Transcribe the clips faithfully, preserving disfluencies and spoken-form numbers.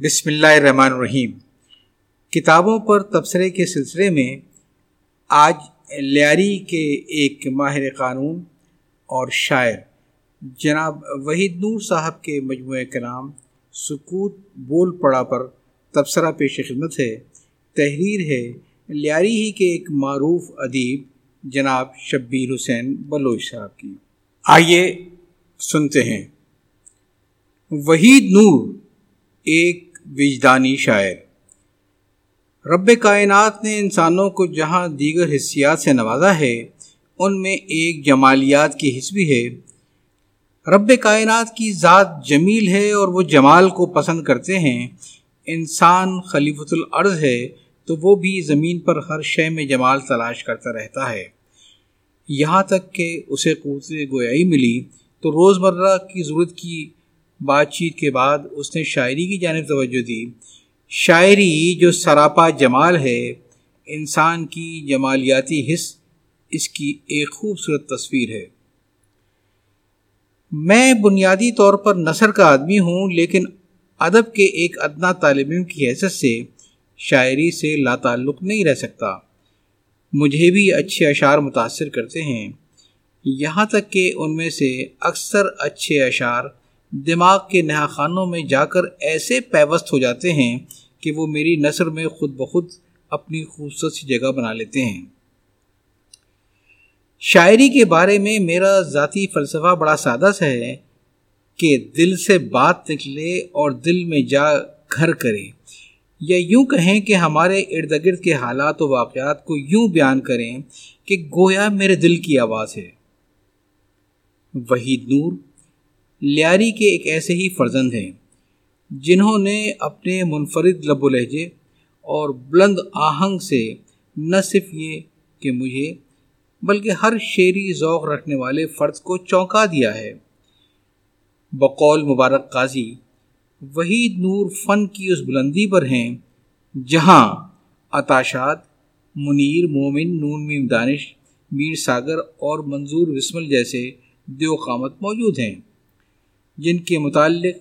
بسم اللہ الرحمن الرحیم۔ کتابوں پر تبصرے کے سلسلے میں آج لیاری کے ایک ماہر قانون اور شاعر جناب وحید نور صاحب کے مجموعہ کلام سکوت بول پڑا پر تبصرہ پیش خدمت ہے۔ تحریر ہے لیاری ہی کے ایک معروف ادیب جناب شبیر حسین بلوچ صاحب کی۔ آئیے سنتے ہیں۔ وحید نور ایک وجدانی شاعر۔ رب کائنات نے انسانوں کو جہاں دیگر حسیات سے نوازا ہے، ان میں ایک جمالیات کی حس بھی ہے۔ رب کائنات کی ذات جمیل ہے اور وہ جمال کو پسند کرتے ہیں۔ انسان خلیفۃ الارض ہے تو وہ بھی زمین پر ہر شے میں جمال تلاش کرتا رہتا ہے، یہاں تک کہ اسے قوت گویائی ملی تو روزمرہ کی ضرورت کی بات چیت کے بعد اس نے شاعری کی جانب توجہ دی۔ شاعری جو سراپا جمال ہے، انسان کی جمالیاتی حس اس کی ایک خوبصورت تصویر ہے۔ میں بنیادی طور پر نثر کا آدمی ہوں، لیکن ادب کے ایک ادنا طالب علم کی حیثیت سے شاعری سے لا تعلق نہیں رہ سکتا۔ مجھے بھی اچھے اشعار متاثر کرتے ہیں، یہاں تک کہ ان میں سے اکثر اچھے اشعار دماغ کے نہا خانوں میں جا کر ایسے پیوست ہو جاتے ہیں کہ وہ میری نثر میں خود بخود اپنی خوبصورت سی جگہ بنا لیتے ہیں۔ شاعری کے بارے میں میرا ذاتی فلسفہ بڑا سادہ سا ہے کہ دل سے بات نکلے اور دل میں جا گھر کرے، یا یوں کہیں کہ ہمارے ارد گرد کے حالات و واقعات کو یوں بیان کریں کہ گویا میرے دل کی آواز ہے۔ وحید نور لیاری کے ایک ایسے ہی فرزند ہیں جنہوں نے اپنے منفرد لب و لہجے اور بلند آہنگ سے نہ صرف یہ کہ مجھے بلکہ ہر شعری ذوق رکھنے والے فرد کو چونکا دیا ہے۔ بقول مبارک قاضی، وحید نور فن کی اس بلندی پر ہیں جہاں عطاشاد، منیر مومن، نون میم دانش، میر اور منظور وسمل جیسے دیو قامت موجود ہیں، جن کے متعلق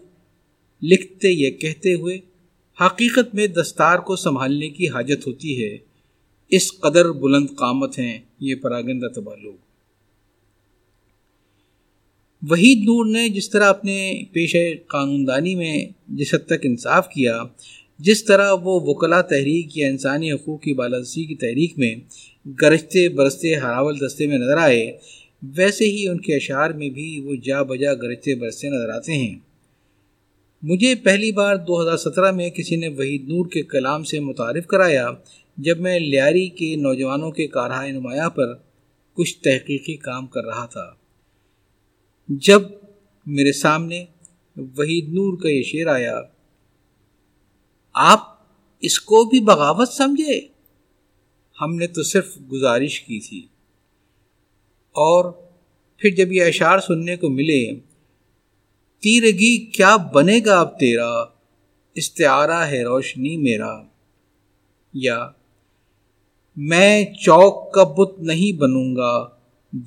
لکھتے یا کہتے ہوئے حقیقت میں دستار کو سنبھالنے کی حاجت ہوتی ہے۔ اس قدر بلند قامت ہیں یہ پراگندہ طبع لوگ۔ وحید نور نے جس طرح اپنے پیشے قانوندانی میں جس حد تک انصاف کیا، جس طرح وہ وکلا تحریک یا انسانی حقوق کی بالادستی کی تحریک میں گرجتے برستے ہراول دستے میں نظر آئے، ویسے ہی ان کے اشعار میں بھی وہ جا بجا گرجتے برستے نظر آتے ہیں۔ مجھے پہلی بار دو ہزار سترہ میں کسی نے وحید نور کے کلام سے متعارف کرایا، جب میں لیاری کے نوجوانوں کے کارہائے نمایاں پر کچھ تحقیقی کام کر رہا تھا۔ جب میرے سامنے وحید نور کا یہ شعر آیا، آپ اس کو بھی بغاوت سمجھے؟ ہم نے تو صرف گزارش کی تھی۔ اور پھر جب یہ اشعار سننے کو ملے، تیرگی کیا بنے گا اب تیرا، استعارہ ہے روشنی میرا، یا میں چوک کا بت نہیں بنوں گا،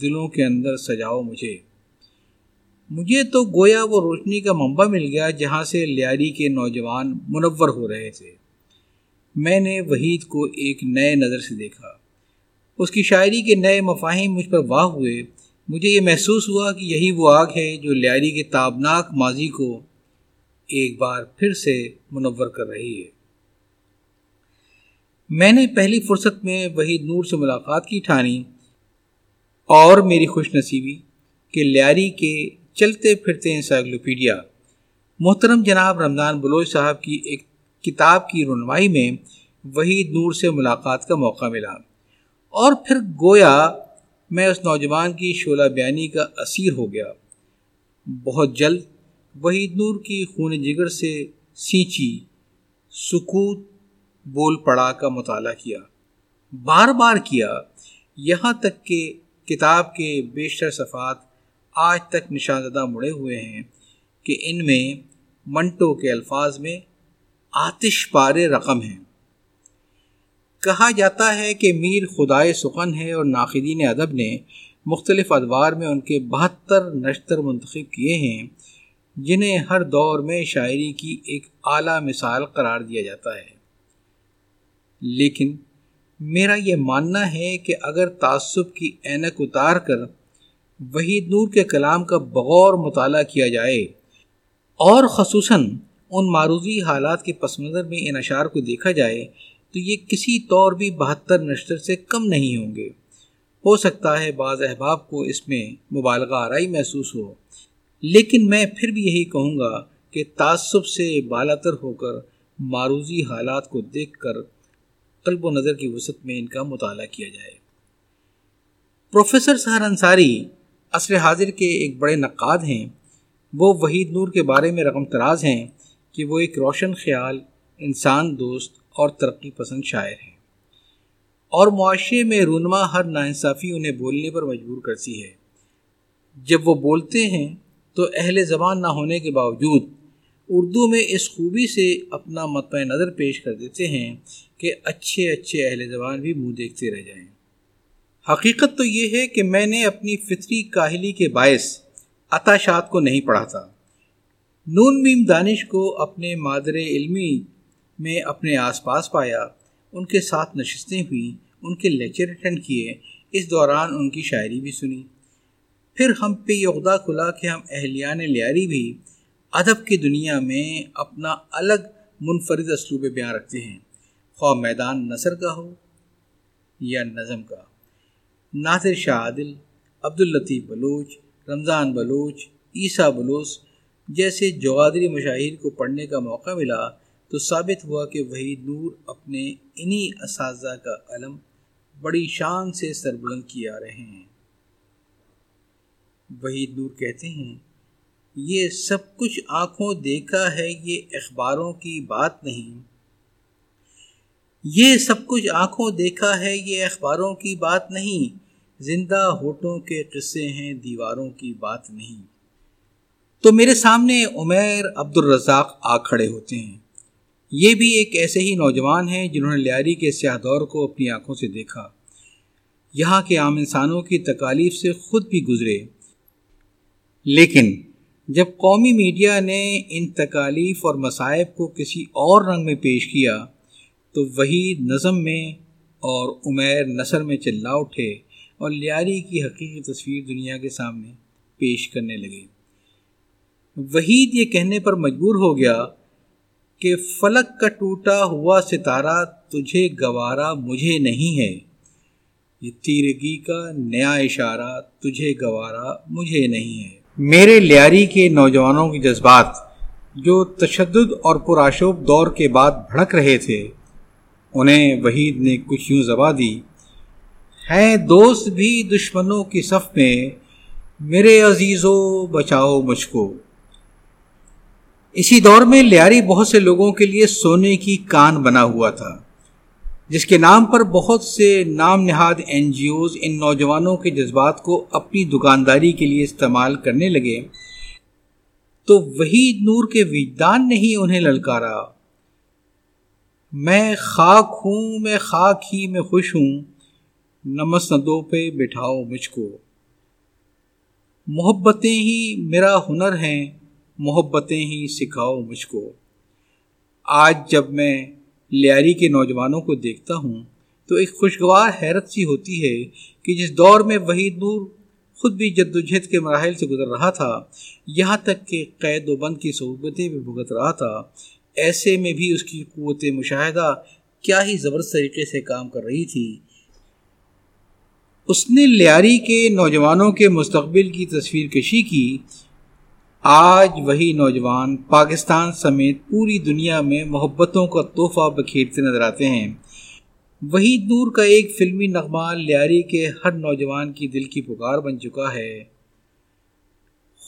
دلوں کے اندر سجاؤ مجھے، مجھے تو گویا وہ روشنی کا منبع مل گیا جہاں سے لیاری کے نوجوان منور ہو رہے تھے۔ میں نے وحید کو ایک نئے نظر سے دیکھا، اس کی شاعری کے نئے مفاہیم مجھ پر واہ ہوئے۔ مجھے یہ محسوس ہوا کہ یہی وہ آگ ہے جو لیاری کے تابناک ماضی کو ایک بار پھر سے منور کر رہی ہے۔ میں نے پہلی فرصت میں وحید نور سے ملاقات کی ٹھانی، اور میری خوش نصیبی کہ لیاری کے چلتے پھرتے انسائیکلوپیڈیا محترم جناب رمضان بلوچ صاحب کی ایک کتاب کی رونمائی میں وحید نور سے ملاقات کا موقع ملا، اور پھر گویا میں اس نوجوان کی شعلہ بیانی کا اسیر ہو گیا۔ بہت جلد وحید نور کی خون جگر سے سینچی سکوت بول پڑا کا مطالعہ کیا، بار بار کیا، یہاں تک کہ کتاب کے بیشتر صفحات آج تک نشان زدہ مڑے ہوئے ہیں کہ ان میں منٹو کے الفاظ میں آتش پارے رقم ہیں۔ کہا جاتا ہے کہ میر خدائے سخن ہے، اور ناقدین ادب نے مختلف ادوار میں ان کے بہتر نشتر منتخب کیے ہیں، جنہیں ہر دور میں شاعری کی ایک اعلیٰ مثال قرار دیا جاتا ہے، لیکن میرا یہ ماننا ہے کہ اگر تعصب کی عینک اتار کر وحید نور کے کلام کا بغور مطالعہ کیا جائے اور خصوصاً ان معروضی حالات کے پس منظر میں ان اشعار کو دیکھا جائے تو یہ کسی طور بھی بہتر نشتر سے کم نہیں ہوں گے۔ ہو سکتا ہے بعض احباب کو اس میں مبالغہ آرائی محسوس ہو، لیکن میں پھر بھی یہی کہوں گا کہ تعصب سے بالاتر ہو کر معروضی حالات کو دیکھ کر قلب و نظر کی وسعت میں ان کا مطالعہ کیا جائے۔ پروفیسر سہر انصاری عصر حاضر کے ایک بڑے نقاد ہیں۔ وہ وحید نور کے بارے میں رقم طراز ہیں کہ وہ ایک روشن خیال، انسان دوست اور ترقی پسند شاعر ہیں، اور معاشرے میں رونما ہر ناانصافی انہیں بولنے پر مجبور کرتی ہے۔ جب وہ بولتے ہیں تو اہل زبان نہ ہونے کے باوجود اردو میں اس خوبی سے اپنا مطمع نظر پیش کر دیتے ہیں کہ اچھے اچھے اہل زبان بھی منہ دیکھتے رہ جائیں۔ حقیقت تو یہ ہے کہ میں نے اپنی فطری کاہلی کے باعث عطاشاد کو نہیں پڑھا تھا، نون میم دانش کو اپنے مادر علمی میں اپنے آس پاس پایا، ان کے ساتھ نشستیں ہوئیں، ان کے لیکچر اٹینڈ کیے، اس دوران ان کی شاعری بھی سنی۔ پھر ہم پہ یہ عہدہ کھلا کہ ہم اہلیان لیاری بھی ادب کی دنیا میں اپنا الگ منفرد اسلوب بیان رکھتے ہیں، خواہ میدان نثر کا ہو یا نظم کا۔ ناصر شادل، عبداللطیف بلوچ، رمضان بلوچ، عیسیٰ بلوچ جیسے جوادری مشاہیر کو پڑھنے کا موقع ملا تو ثابت ہوا کہ وحید نور اپنے انہی اساتذہ کا علم بڑی شان سے سربلند کیے آ رہے ہیں۔ وحید نور کہتے ہیں، یہ سب کچھ آنکھوں دیکھا ہے، یہ اخباروں کی بات نہیں، یہ سب کچھ آنکھوں دیکھا ہے، یہ اخباروں کی بات نہیں، زندہ ہوٹوں کے قصے ہیں، دیواروں کی بات نہیں۔ تو میرے سامنے عمیر عبدالرزاق آ کھڑے ہوتے ہیں۔ یہ بھی ایک ایسے ہی نوجوان ہیں جنہوں نے لیاری کے سیاہ دور کو اپنی آنکھوں سے دیکھا، یہاں کے عام انسانوں کی تکالیف سے خود بھی گزرے، لیکن جب قومی میڈیا نے ان تکالیف اور مصائب کو کسی اور رنگ میں پیش کیا تو وحید نظم میں اور عمیر نثر میں چلا اٹھے اور لیاری کی حقیقی تصویر دنیا کے سامنے پیش کرنے لگے۔ وحید یہ کہنے پر مجبور ہو گیا کہ فلک کا ٹوٹا ہوا ستارہ تجھے گوارا مجھے نہیں ہے، یہ تیرگی کا نیا اشارہ تجھے گوارا مجھے نہیں ہے۔ میرے لیاری کے نوجوانوں کے جذبات جو تشدد اور پرآشوب دور کے بعد بھڑک رہے تھے، انہیں وحید نے کچھ یوں زباں دی، ہیں دوست بھی دشمنوں کی صف میں، میرے عزیزو بچاؤ مجھ کو۔ اسی دور میں لیاری بہت سے لوگوں کے لیے سونے کی کان بنا ہوا تھا، جس کے نام پر بہت سے نام نہاد این جی اوز ان نوجوانوں کے جذبات کو اپنی دکانداری کے لیے استعمال کرنے لگے۔ تو وحید نور کے وجدان نے ہی انہیں للکارا، میں خاک ہوں، میں خاک ہی میں خوش ہوں، نمس ندوں پہ بٹھاؤ مجھ کو۔ محبتیں ہی میرا ہنر ہیں، محبتیں ہی سکھاؤ مجھ کو۔ آج جب میں لیاری کے نوجوانوں کو دیکھتا ہوں تو ایک خوشگوار حیرت سی ہوتی ہے کہ جس دور میں وحید نور خود بھی جدوجہد کے مراحل سے گزر رہا تھا، یہاں تک کہ قید و بند کی صعوبتیں بھی بھگت رہا تھا، ایسے میں بھی اس کی قوت مشاہدہ کیا ہی زبردست طریقے سے کام کر رہی تھی۔ اس نے لیاری کے نوجوانوں کے مستقبل کی تصویر کشی کی۔ آج وہی نوجوان پاکستان سمیت پوری دنیا میں محبتوں کا تحفہ بکھیرتے نظر آتے ہیں۔ وحید نور کا ایک فلمی نغمہ لیاری کے ہر نوجوان کی دل کی پکار بن چکا ہے۔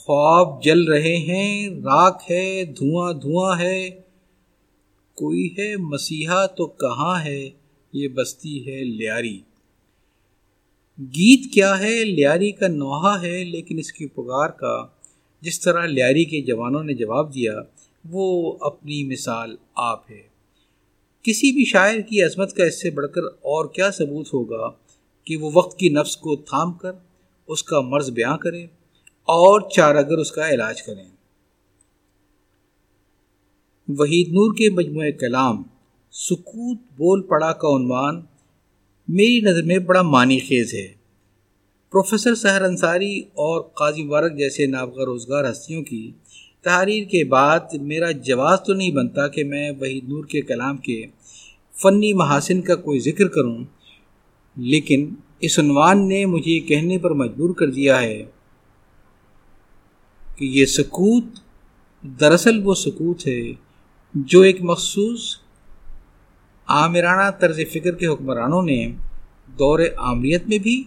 خواب جل رہے ہیں، راکھ ہے، دھواں دھواں ہے، کوئی ہے مسیحا تو کہاں ہے، یہ بستی ہے لیاری۔ گیت کیا ہے، لیاری کا نوحہ ہے، لیکن اس کی پکار کا جس طرح لیاری کے جوانوں نے جواب دیا وہ اپنی مثال آپ ہے۔ کسی بھی شاعر کی عظمت کا اس سے بڑھ کر اور کیا ثبوت ہوگا کہ وہ وقت کی نفس کو تھام کر اس کا مرض بیان کرے اور چارہ گر اس کا علاج کریں۔ وحید نور کے مجموعہ کلام سکوت بول پڑا کا عنوان میری نظر میں بڑا معنی خیز ہے۔ پروفیسر سہر انصاری اور قاضی مبارک جیسے نابغہ روزگار ہستیوں کی تحریر کے بعد میرا جواز تو نہیں بنتا کہ میں وحید نور کے کلام کے فنی محاسن کا کوئی ذکر کروں، لیکن اس عنوان نے مجھے کہنے پر مجبور کر دیا ہے کہ یہ سکوت دراصل وہ سکوت ہے جو ایک مخصوص عامرانہ طرز فکر کے حکمرانوں نے دور عامریت میں بھی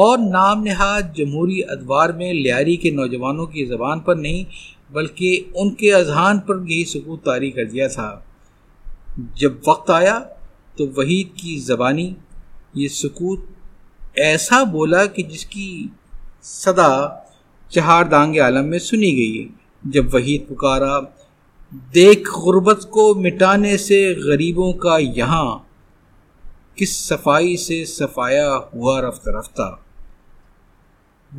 اور نام نہاد جمہوری ادوار میں لیاری کے نوجوانوں کی زبان پر نہیں بلکہ ان کے اذہان پر یہی سکوت طاری کر دیا تھا۔ جب وقت آیا تو وحید کی زبانی یہ سکوت ایسا بولا کہ جس کی صدا چہار دانگ عالم میں سنی گئی۔ جب وحید پکارا، دیکھ غربت کو مٹانے سے غریبوں کا یہاں کس صفائی سے صفایا ہوا رفتہ رفتہ۔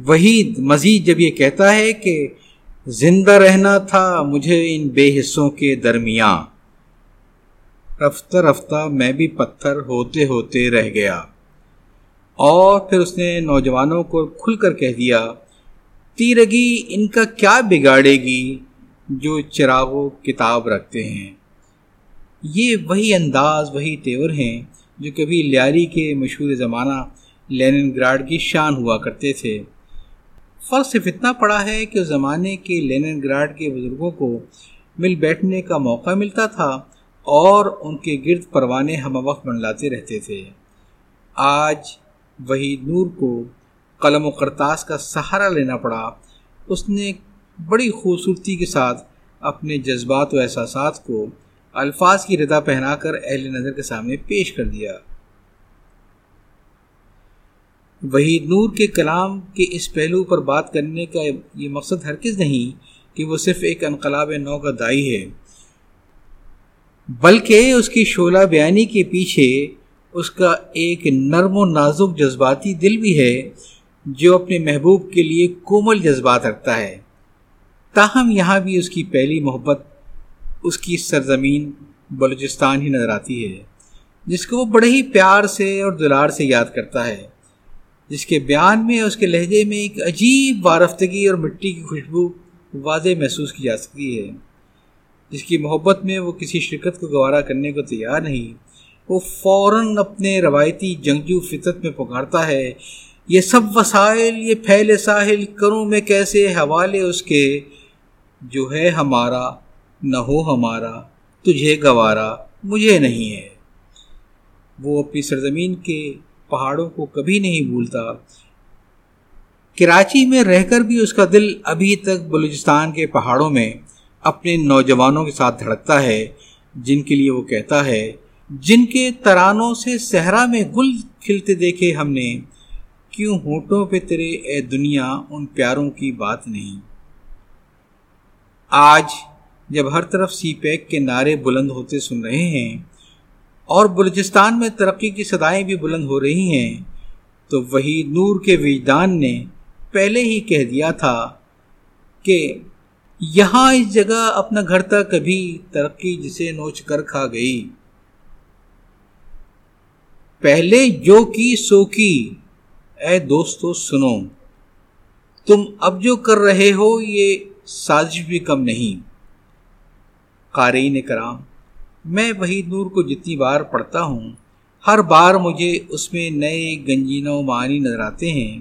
وحید مزید جب یہ کہتا ہے کہ زندہ رہنا تھا مجھے ان بے حصوں کے درمیان، رفتہ رفتہ میں بھی پتھر ہوتے ہوتے رہ گیا۔ اور پھر اس نے نوجوانوں کو کھل کر کہہ دیا، تیرگی ان کا کیا بگاڑے گی جو چراغ و کتاب رکھتے ہیں۔ یہ وہی انداز، وہی تیور ہیں جو کبھی لیاری کے مشہور زمانہ لینن گراڈ کی شان ہوا کرتے تھے۔ فرق صرف اتنا پڑا ہے کہ اس زمانے کے لینن گراڈ کے بزرگوں کو مل بیٹھنے کا موقع ملتا تھا اور ان کے گرد پروانے ہم وقت منڈلاتے رہتے تھے۔ آج وحید نور کو قلم و کرتاس کا سہارا لینا پڑا۔ اس نے بڑی خوبصورتی کے ساتھ اپنے جذبات و احساسات کو الفاظ کی ردا پہنا کر اہل نظر کے سامنے پیش کر دیا۔ وحید نور کے کلام کے اس پہلو پر بات کرنے کا یہ مقصد ہرگز نہیں کہ وہ صرف ایک انقلاب نو کا داعی ہے، بلکہ اس کی شعلہ بیانی کے پیچھے اس کا ایک نرم و نازک جذباتی دل بھی ہے جو اپنے محبوب کے لیے کومل جذبات رکھتا ہے۔ تاہم یہاں بھی اس کی پہلی محبت اس کی سرزمین بلوچستان ہی نظر آتی ہے، جس کو وہ بڑے ہی پیار سے اور دلار سے یاد کرتا ہے، جس کے بیان میں اس کے لہجے میں ایک عجیب وارفتگی اور مٹی کی خوشبو واضح محسوس کی جا سکتی ہے، جس کی محبت میں وہ کسی شرکت کو گوارا کرنے کو تیار نہیں۔ وہ فوراً اپنے روایتی جنگجو فطرت میں پکارتا ہے، یہ سب وسائل یہ پھیلے ساحل، کروں میں کیسے حوالے اس کے، جو ہے ہمارا نہ ہو ہمارا، تجھے گوارا مجھے نہیں ہے۔ وہ اپنی سرزمین کے پہاڑوں کو کبھی نہیں بھولتا۔ کراچی میں رہ کر بھی اس کا دل ابھی تک بلوچستان کے پہاڑوں میں اپنے نوجوانوں کے ساتھ دھڑکتا ہے، جن کے لیے وہ کہتا ہے، جن کے ترانوں سے صحرا میں گل کھلتے دیکھے ہم نے، کیوں ہونٹوں پہ تیرے اے دنیا ان پیاروں کی بات نہیں۔ آج جب ہر طرف سی پیک کے نعرے بلند ہوتے سن رہے ہیں اور بلوچستان میں ترقی کی صدائیں بھی بلند ہو رہی ہیں، تو وحید نور کے وجدان نے پہلے ہی کہہ دیا تھا کہ یہاں اس جگہ اپنا گھر تھا کبھی، ترقی جسے نوچ کر کھا گئی، پہلے جو کی سو کی، اے دوستو سنو، تم اب جو کر رہے ہو یہ سازش بھی کم نہیں۔ قارئین کرام، میں وحید نور کو جتنی بار پڑھتا ہوں، ہر بار مجھے اس میں نئے گنجینہ و معانی نظر آتے ہیں،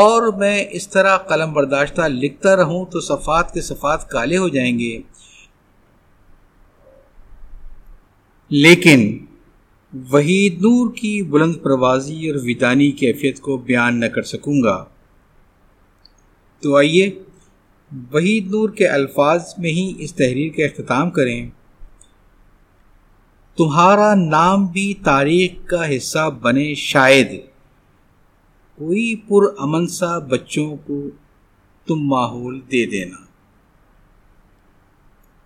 اور میں اس طرح قلم برداشتہ لکھتا رہوں تو صفحات کے صفحات کالے ہو جائیں گے، لیکن وحید نور کی بلند پروازی اور ویدانی کیفیت کو بیان نہ کر سکوں گا۔ تو آئیے وحید نور کے الفاظ میں ہی اس تحریر کا اختتام کریں۔ تمہارا نام بھی تاریخ کا حصہ بنے، شاید کوئی پر امن سا بچوں کو تم ماحول دے دینا۔